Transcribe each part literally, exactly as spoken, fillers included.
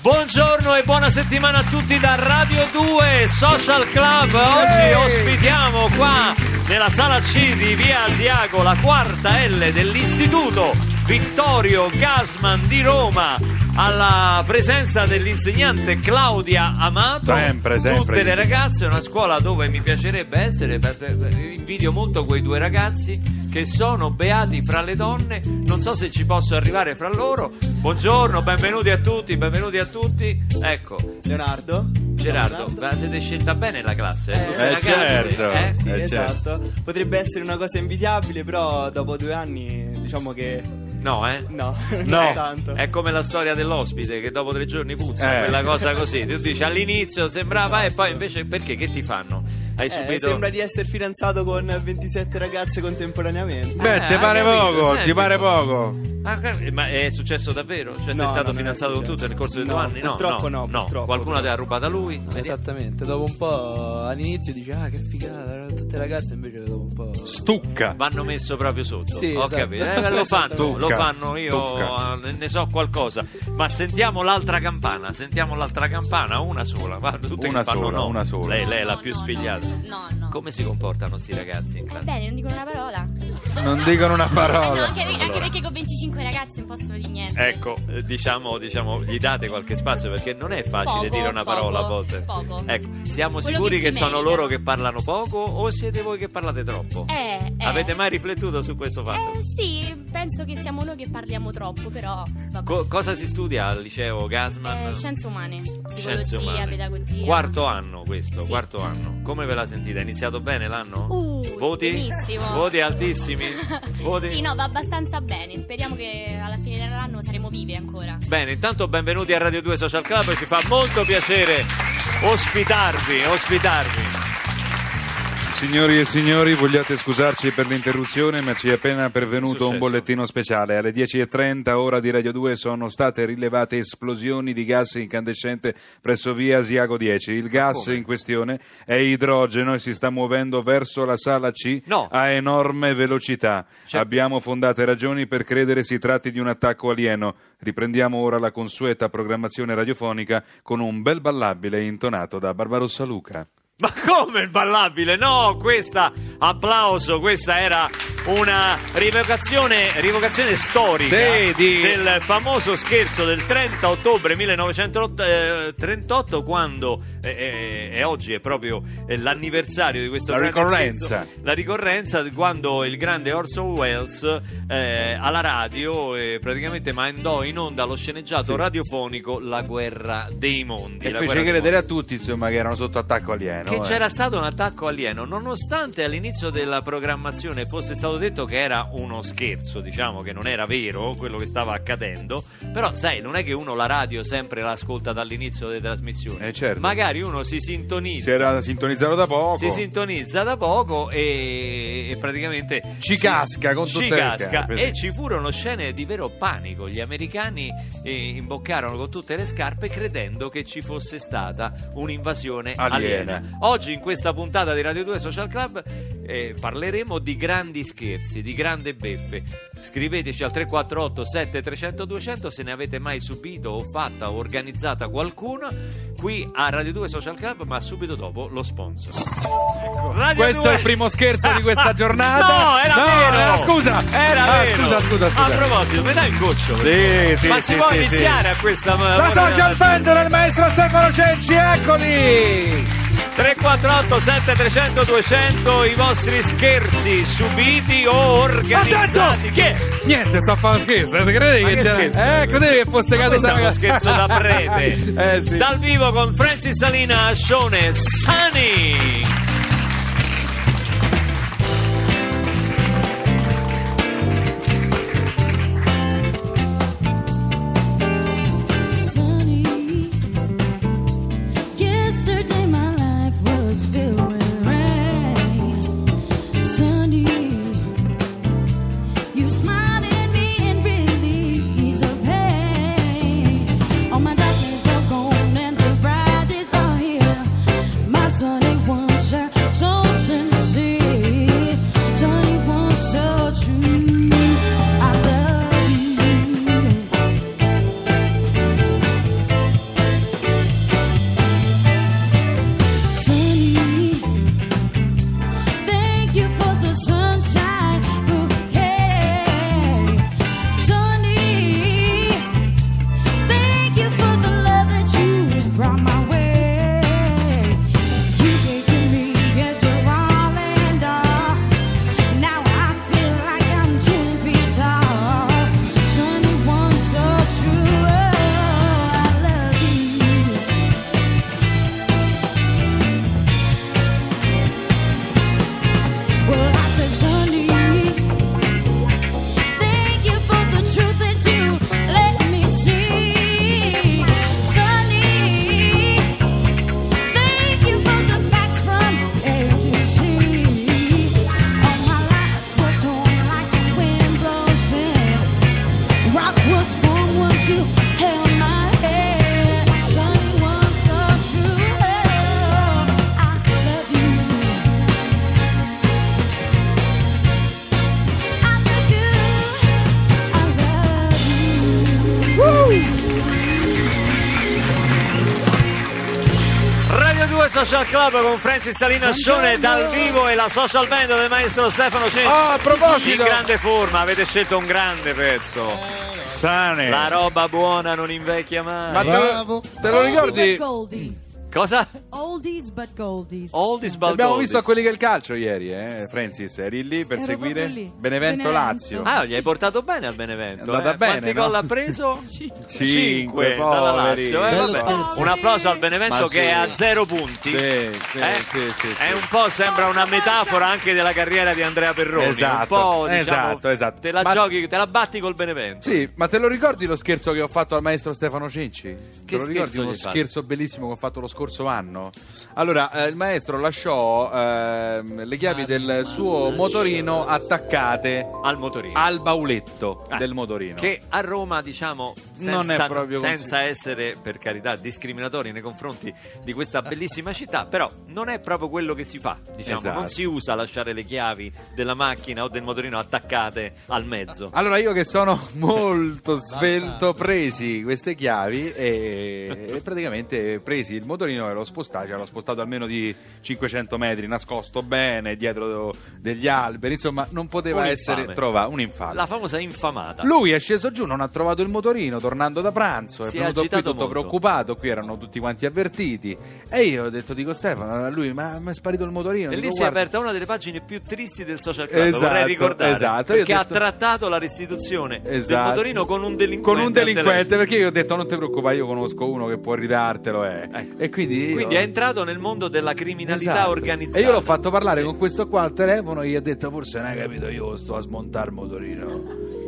Buongiorno e buona settimana a tutti da Radio due Social Club. Oggi ospitiamo qua nella sala C di Via Asiago, la quarta L dell'Istituto Vittorio Gassman di Roma, alla presenza dell'insegnante Claudia Amato. Sempre, sempre. Tutte le ragazze, una scuola dove mi piacerebbe essere. Invidio molto quei due ragazzi che sono beati fra le donne, non so se ci posso arrivare fra loro. Buongiorno, benvenuti a tutti, benvenuti a tutti. Ecco, Leonardo, Gerardo, Leonardo. Ma siete scelta bene la classe, eh? Eh, certo, eh? Sì, eh, esatto. Certo. Potrebbe essere una cosa invidiabile, però dopo due anni diciamo che no, eh? No, no. Non tanto. È come la storia dell'ospite che dopo tre giorni puzza, eh. Quella cosa così. Tu dici all'inizio sembrava, esatto. E poi invece perché? Che ti fanno? Hai eh, subito... Sembra di essere fidanzato con ventisette ragazze contemporaneamente. Beh, eh, ti pare poco, senti, ti pare poco. Ah, ma è successo davvero? Cioè no, sei stato no, fidanzato con tutto nel corso dei no, due anni? No, purtroppo no, no, no. Purtroppo, qualcuna no. Te l'ha rubata lui? Esattamente, dopo un po' all'inizio dici ah che figata, tutte ragazze, invece dopo un po'... Stucca! Vanno messo proprio sotto, sì, ho esatto. capito, eh, lo fanno, lo fanno, io ne so qualcosa. Ma sentiamo l'altra campana, sentiamo l'altra campana, una sola, ma tutte una che fanno sola, no. Una sola, lei, lei è la no, più no, spigliata. No, no. Come si comportano sti ragazzi in classe? Bene, non dicono una parola. Non dicono una parola. No, anche, anche allora. Perché con venticinque ragazzi non possono dire niente. Ecco, diciamo, diciamo, gli date qualche spazio, perché non è facile poco, dire una poco, parola a volte. Poco. Ecco, siamo quello sicuri che, che sono merita. Loro che parlano poco o siete voi che parlate troppo? Eh, eh. Avete mai riflettuto su questo fatto? Eh, sì, penso che siamo noi che parliamo troppo, però vabbè. Co- cosa si studia al liceo Gassman? Eh, scienze umane, psicologia, scienze umane. Pedagogia. Quarto anno questo, sì. quarto anno. Come ve la sentite? È iniziato bene l'anno? Uh, Voti? Benissimo. Voti altissimi? Voti? Sì, no, va abbastanza bene. Speriamo che alla fine dell'anno saremo vivi ancora. Bene, intanto benvenuti a Radio due Social Club. Ci fa molto piacere ospitarvi, ospitarvi. Signori e signori, vogliate scusarci per l'interruzione, ma ci è appena pervenuto Successo. Un bollettino speciale. Alle dieci e trenta, ora di Radio due, sono state rilevate esplosioni di gas incandescente presso via Asiago dieci. Il gas in questione è idrogeno e si sta muovendo verso la sala C no. a enorme velocità. C'è. Abbiamo fondate ragioni per credere si tratti di un attacco alieno. Riprendiamo ora la consueta programmazione radiofonica con un bel ballabile intonato da Barbarossa Luca. Ma come il ballabile? No, questa, applauso, questa era una rivocazione, rivocazione storica sì, di... del famoso scherzo del trenta ottobre millenovecentotrentotto, quando, eh, e oggi è proprio l'anniversario di questo la ricorrenza. Scherzo, la ricorrenza di quando il grande Orson Welles eh, alla radio eh, praticamente mandò in onda lo sceneggiato sì. radiofonico La Guerra dei Mondi. E fece credere a tutti, insomma, che erano sotto attacco alieno. Che c'era stato un attacco alieno, nonostante all'inizio della programmazione fosse stato detto che era uno scherzo, diciamo che non era vero quello che stava accadendo, però sai, non è che uno la radio sempre l'ascolta dall'inizio delle trasmissioni, eh certo. Magari uno si sintonizza, c'era sintonizzato da poco, si sintonizza da poco e, e praticamente ci si, casca con tutte ci le scarpe e ci furono scene di vero panico, gli americani eh, imboccarono con tutte le scarpe credendo che ci fosse stata un'invasione aliena. aliena. Oggi in questa puntata di Radio due Social Club eh, parleremo di grandi scherzi, di grande beffe. Scriveteci al tre quattro otto sette tre zero zero due zero zero se ne avete mai subito o fatta o organizzata qualcuna qui a Radio due Social Club, ma subito dopo lo sponsor. Ecco. Questo due... è il primo scherzo di questa giornata. No, era no, vero. Era, scusa, era ah, vero. Scusa, scusa, scusa. A proposito, mi dai il goccio? Sì, sì, ma sì, si può sì, iniziare sì. a questa la social band del maestro Stefano Cenci, eccoli. tre quattro otto sette tre zero zero due zero zero i vostri scherzi subiti o organizzati. Che? Niente, sto a fare uno scherzo. Credevi che, che, scherzo, eh, credevi che fosse caduto uno scherzo da prete. eh, sì. Dal vivo con Francis Salina Ascione Sani. Sunny, yeah. Radio due Social Club con Francis Salina Ascione dal vivo e la social band del maestro Stefano Cenci. Ah, a proposito, in grande forma, avete scelto un grande pezzo. Sane. La roba buona non invecchia mai. Ma bravo. Te lo ricordi? Cosa? Oldies but goldies. Oldies but Abbiamo goldies. Visto a quelli del calcio ieri, eh? Francis, eri lì per Ero seguire lì. Benevento, Benevento Lazio. Ah, gli hai portato bene al Benevento. È andata eh? bene, Quanti no? gol ha preso? cinque dalla Lazio. Eh, vabbè. Un applauso al Benevento, sì, che è a zero punti. Sì, sì, eh? sì, sì, sì. È un po', sembra una metafora anche della carriera di Andrea Perroni. Esatto, un po', diciamo, esatto, esatto. Te la ma... giochi, te la batti col Benevento. Sì, ma te lo ricordi lo scherzo che ho fatto al maestro Stefano Cenci? Che te lo ricordi uno scherzo bellissimo che ho fatto lo scorso? Scorso anno, allora eh, il maestro lasciò eh, le chiavi del suo motorino attaccate al motorino, al bauletto ah, del motorino, che a Roma, diciamo, senza, non è proprio senza essere, per carità, discriminatori nei confronti di questa bellissima città, però non è proprio quello che si fa, diciamo, esatto. Non si usa lasciare le chiavi della macchina o del motorino attaccate al mezzo. Allora io, che sono molto svelto, presi queste chiavi e, e praticamente presi il motorino e l'ho spostato, cioè l'ho spostato almeno di cinquecento metri, nascosto bene dietro degli alberi, insomma non poteva essere trovato, un'infame, la famosa infamata. Lui è sceso giù, non ha trovato il motorino, tornando da pranzo si è venuto qui tutto molto preoccupato, qui erano tutti quanti avvertiti e io ho detto, dico Stefano, a lui, ma mi è sparito il motorino, e dico, lì si è aperta una delle pagine più tristi del Social Club, esatto, vorrei ricordare, esatto, che detto... ha trattato la restituzione, esatto, del motorino con un delinquente, con un delinquente della... perché io ho detto, non ti preoccupare, io conosco uno che può ridartelo, eh. Ecco. E quindi, io... quindi è entrato nel mondo della criminalità, esatto, organizzata. E io l'ho fatto parlare, sì, con questo qua al telefono e gli ho detto, forse non hai capito, io sto a smontare il motorino.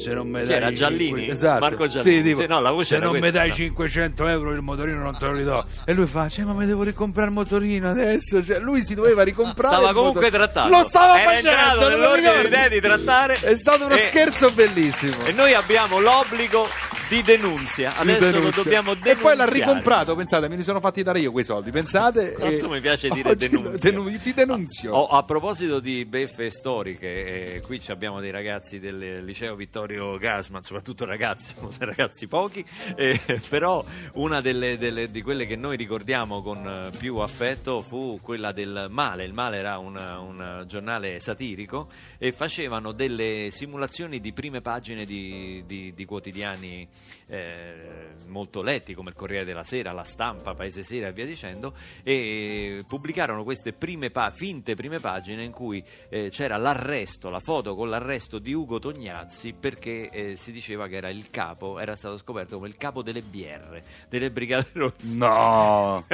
Se non me dai, era Giallini, esatto, Marco Giallini, sì, tipo, se, no, la voce se non questa, mi dai no. cinquecento euro il motorino non te lo ridò. E lui fa, cioè, ma mi devo ricomprare il motorino adesso, cioè, lui si doveva ricomprare, stava comunque trattando, lo stava era facendo, nell'ordine di idee di trattare. È stato uno e... scherzo bellissimo, e noi abbiamo l'obbligo di denunzia, adesso di denunzia. Lo dobbiamo denunziare. E poi l'ha ricomprato, pensate, me li sono fatti dare io quei soldi, pensate. Tanto e... mi piace dire denunzia. Denun- ti denunzio. Oh, a proposito di beffe storiche, eh, qui abbiamo dei ragazzi del liceo Vittorio Gassman, soprattutto ragazzi, ragazzi pochi, eh, però una delle, delle, di quelle che noi ricordiamo con più affetto fu quella del Male. Il Male era una, un giornale satirico e facevano delle simulazioni di prime pagine di, di, di quotidiani Eh, molto letti, come il Corriere della Sera, La Stampa, Paese Sera e via dicendo, e pubblicarono queste prime pa- finte prime pagine in cui eh, c'era l'arresto, la foto con l'arresto di Ugo Tognazzi, perché eh, si diceva che era il capo, era stato scoperto come il capo delle B R, delle Brigate Rosse, no.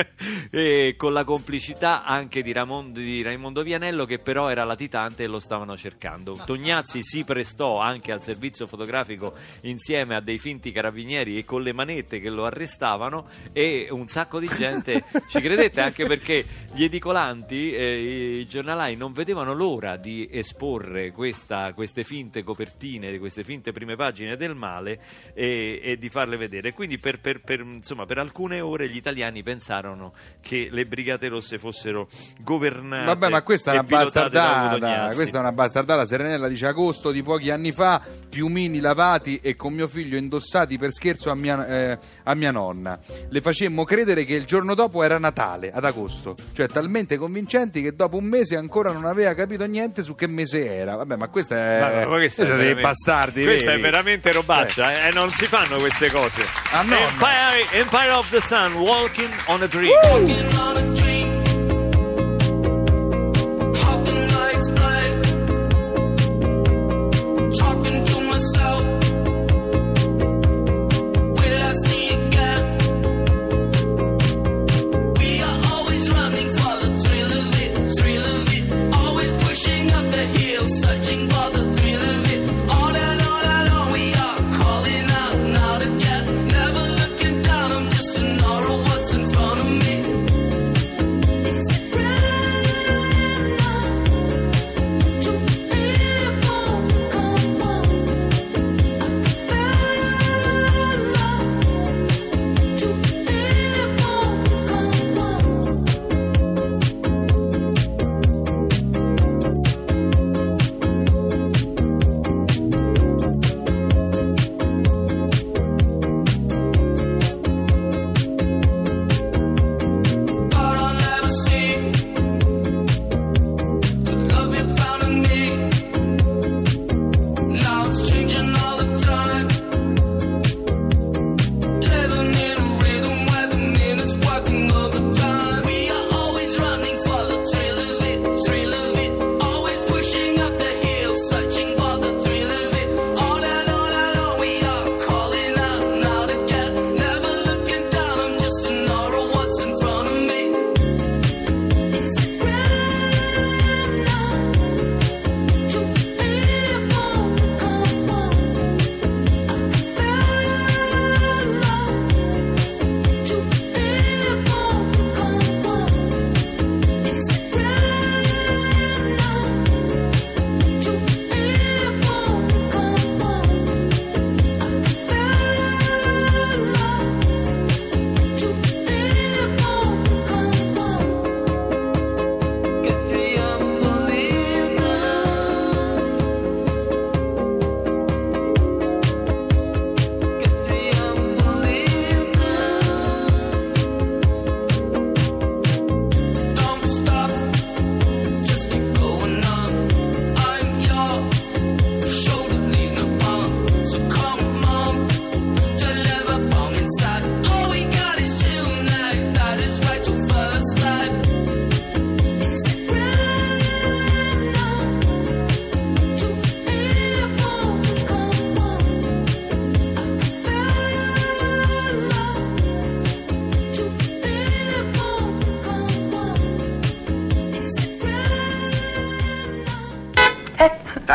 E con la complicità anche di, Raimondo, di Raimondo Vianello, che però era latitante e lo stavano cercando. Tognazzi si prestò anche al servizio fotografico insieme a dei finti carabinieri e con le manette che lo arrestavano, e un sacco di gente ci credette, anche perché gli edicolanti, eh, i giornalai non vedevano l'ora di esporre questa, queste finte copertine, queste finte prime pagine del Male, e, e di farle vedere. Quindi per, per, per, insomma, per alcune ore gli italiani pensarono che le Brigate Rosse fossero governate. Vabbè, ma questa è una bastardata, questa è una bastardata. Serenella dice, agosto di pochi anni fa, piumini lavati e con mio figlio indossato per scherzo a mia, eh, a mia nonna, le facemmo credere che il giorno dopo era Natale, ad agosto, cioè talmente convincenti che dopo un mese ancora non aveva capito niente su che mese era. Vabbè, ma questa è, ma questa questa è dei bastardi, questa veri. È veramente robaccia, eh. Eh, non si fanno queste cose. ah, no, Empire, no. Empire of the Sun, Walking on a Dream. Woo!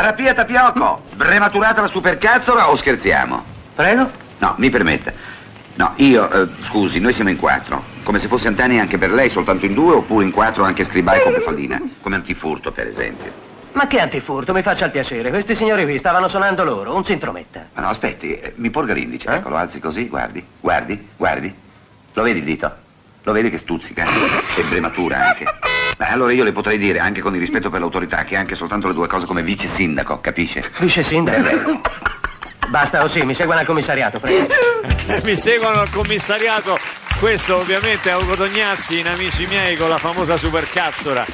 Terapia tapioco, brematurata la supercazzola o scherziamo? Prego? No, mi permetta. No, io, eh, scusi, noi siamo in quattro. Come se fosse antanei anche per lei, soltanto in due, oppure in quattro anche scribai come Fallina, come antifurto, per esempio. Ma che antifurto, mi faccia il piacere, questi signori qui stavano suonando loro, un cintrometta. Ma no, aspetti, eh, mi porga l'indice, eh? Ecco, lo alzi così, guardi, guardi, guardi. Lo vedi il dito? Lo vedi che stuzzica? E brematura anche. Beh, allora io le potrei dire, anche con il rispetto per l'autorità, che anche soltanto le due cose come vice sindaco, capisce? Vice sindaco? Beh, beh. Basta così, mi seguono al commissariato, prego. Mi seguono al commissariato, questo ovviamente è Ugo Tognazzi in Amici miei con la famosa supercazzola.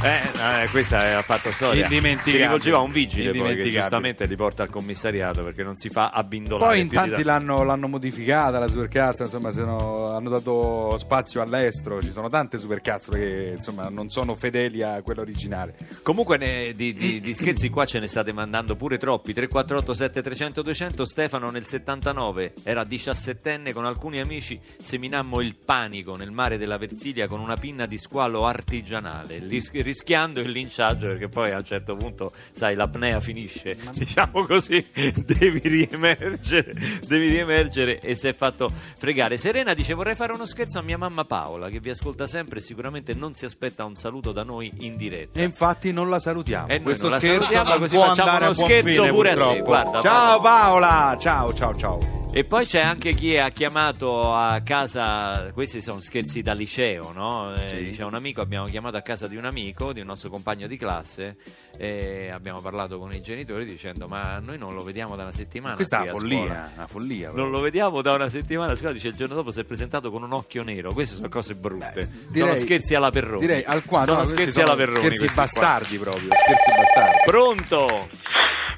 Eh, eh, questa ha fatto storia. Si rivolgeva a un vigile poi, che giustamente li porta al commissariato perché non si fa abbindolare. Poi in tanti l'hanno, l'hanno modificata la supercazzola, insomma, se no, hanno dato spazio all'estero. Ci sono tante supercazzole che insomma non sono fedeli a quella originale. Comunque ne, di, di, di scherzi qua ce ne state mandando pure troppi. Tre quattro otto sette trecento duecento. Stefano nel settantanove era diciassettenne, con alcuni amici seminammo il panico nel mare della Versilia con una pinna di squalo artigianale, Lì, rischiando il linciaggio, perché poi a un certo punto, sai, l'apnea finisce, diciamo così, devi riemergere, devi riemergere e si è fatto fregare. Serena dice: vorrei fare uno scherzo a mia mamma Paola che vi ascolta sempre e sicuramente non si aspetta un saluto da noi in diretta. E infatti non la salutiamo. E questo non scherzo la salutiamo, non così facciamo uno scherzo fine, pure purtroppo. A te. Guarda, ciao Paola. Paola, ciao ciao ciao. E poi c'è anche chi ha chiamato a casa, questi sono scherzi da liceo, no? Eh, sì. C'è un amico, abbiamo chiamato a casa di un amico, di un nostro compagno di classe, e abbiamo parlato con i genitori dicendo: ma noi non lo vediamo da una settimana. Questa è una follia, una follia. Però. Non lo vediamo da una settimana a scuola, dice il giorno dopo si è presentato con un occhio nero. Queste sono cose brutte. Beh, direi, sono scherzi alla Perroni. Direi al quadro. Sono no, scherzi sono alla Perroni. Scherzi bastardi qua. Proprio, scherzi bastardi. Pronto?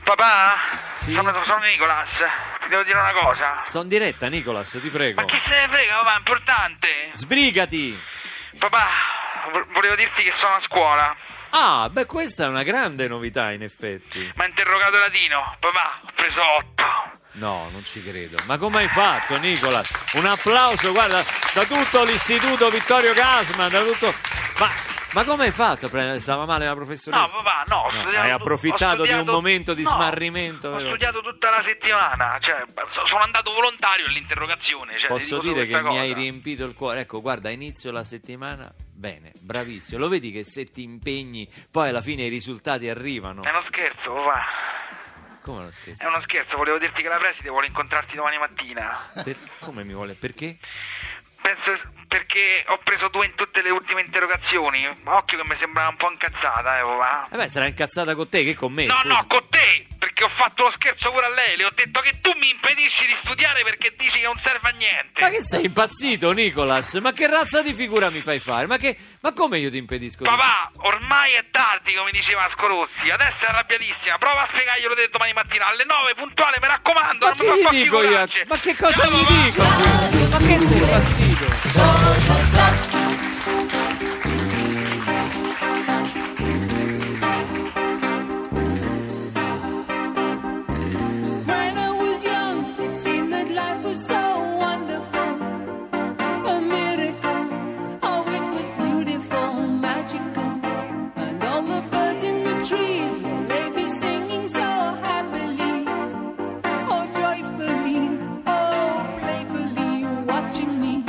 Papà? Sì? Sono, sono Nicolas. Devo dire una cosa. Sono diretta, Nicolas, ti prego. Ma chi se ne frega, papà, è importante. Sbrigati. Papà, volevo dirti che sono a scuola. Ah, beh, questa è una grande novità, in effetti. Ma ha interrogato Latino. Papà, ho preso otto. No, non ci credo. Ma come hai fatto, Nicolas? Un applauso, guarda, da tutto l'istituto Vittorio Gassman, da tutto... Ma... Ma come hai fatto? Stava male la professoressa? No, papà, no. Ho no hai approfittato ho studiato, di un momento di no, smarrimento? Ho vero? Studiato tutta la settimana, cioè sono andato volontario all'interrogazione. Cioè, posso dire che cosa. Mi hai riempito il cuore? Ecco, guarda, inizio la settimana bene, bravissimo. Lo vedi che se ti impegni, poi alla fine i risultati arrivano. È uno scherzo, papà. Come uno scherzo? È uno scherzo, volevo dirti che la preside vuole incontrarti domani mattina. Per... Come mi vuole? Perché? Penso... Perché ho preso due in tutte le ultime interrogazioni. Occhio che mi sembrava un po' incazzata, eh, papà. Eh beh, sarà incazzata con te, che con me? No, scusa. No, con te, perché ho fatto lo scherzo pure a lei. Le ho detto che tu mi impedisci di studiare perché dici che non serve a niente. Ma che sei impazzito, Nicolas? Ma che razza di figura mi fai fare? Ma che... Ma come io ti impedisco? Papà, di... ormai è tardi, come diceva Ascolossi. Adesso è arrabbiatissima. Prova a spiegarglielo di domani mattina alle nove puntuale, mi raccomando. Ma non che gli dico io? Ma che cosa no, gli papà? Dico? Ma che sei impazzito? When I was young, it seemed that life was so wonderful, a miracle. Oh, it was beautiful, magical. And all the birds in the trees will they be singing so happily, oh joyfully, oh playfully, watching me.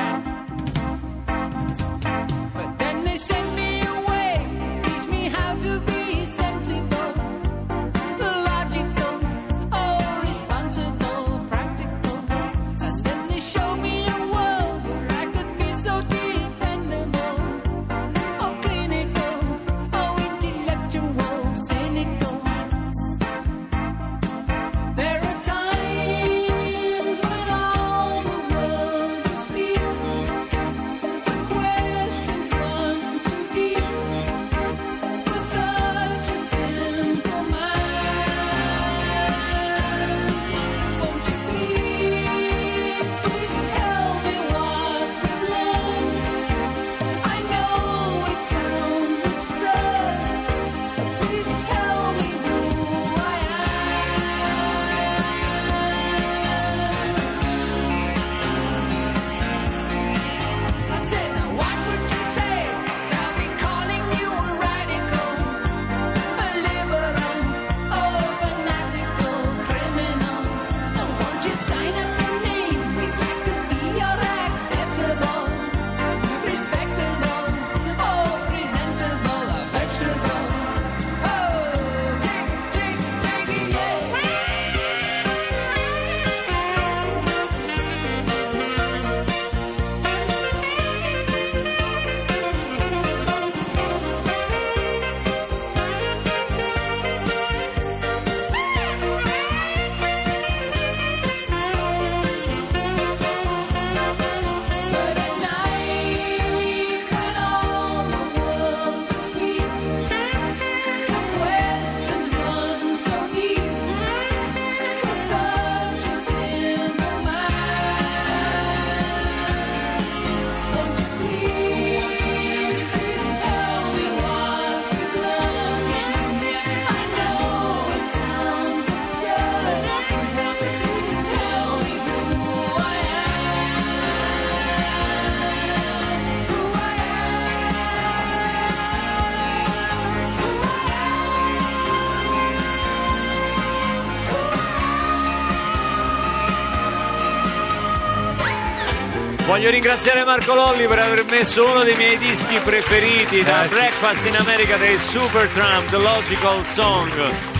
Voglio ringraziare Marco Lolli per aver messo uno dei miei dischi preferiti, da Breakfast in America dei Supertramp, The Logical Song.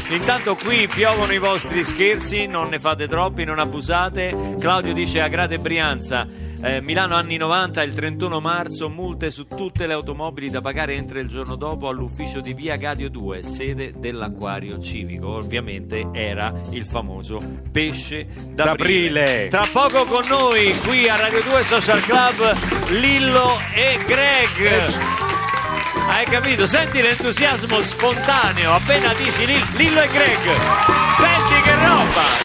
Intanto qui piovono i vostri scherzi, non ne fate troppi, non abusate. Claudio dice: Agrate Brianza, eh, Milano anni novanta, il trentuno marzo, multe su tutte le automobili da pagare entro il giorno dopo all'ufficio di via Radio due, sede dell'Acquario Civico. Ovviamente era il famoso pesce d'aprile. d'aprile. Tra poco con noi qui a Radio due Social Club Lillo e Greg. Hai capito? Senti l'entusiasmo spontaneo appena dici Lillo e Greg. Senti che roba!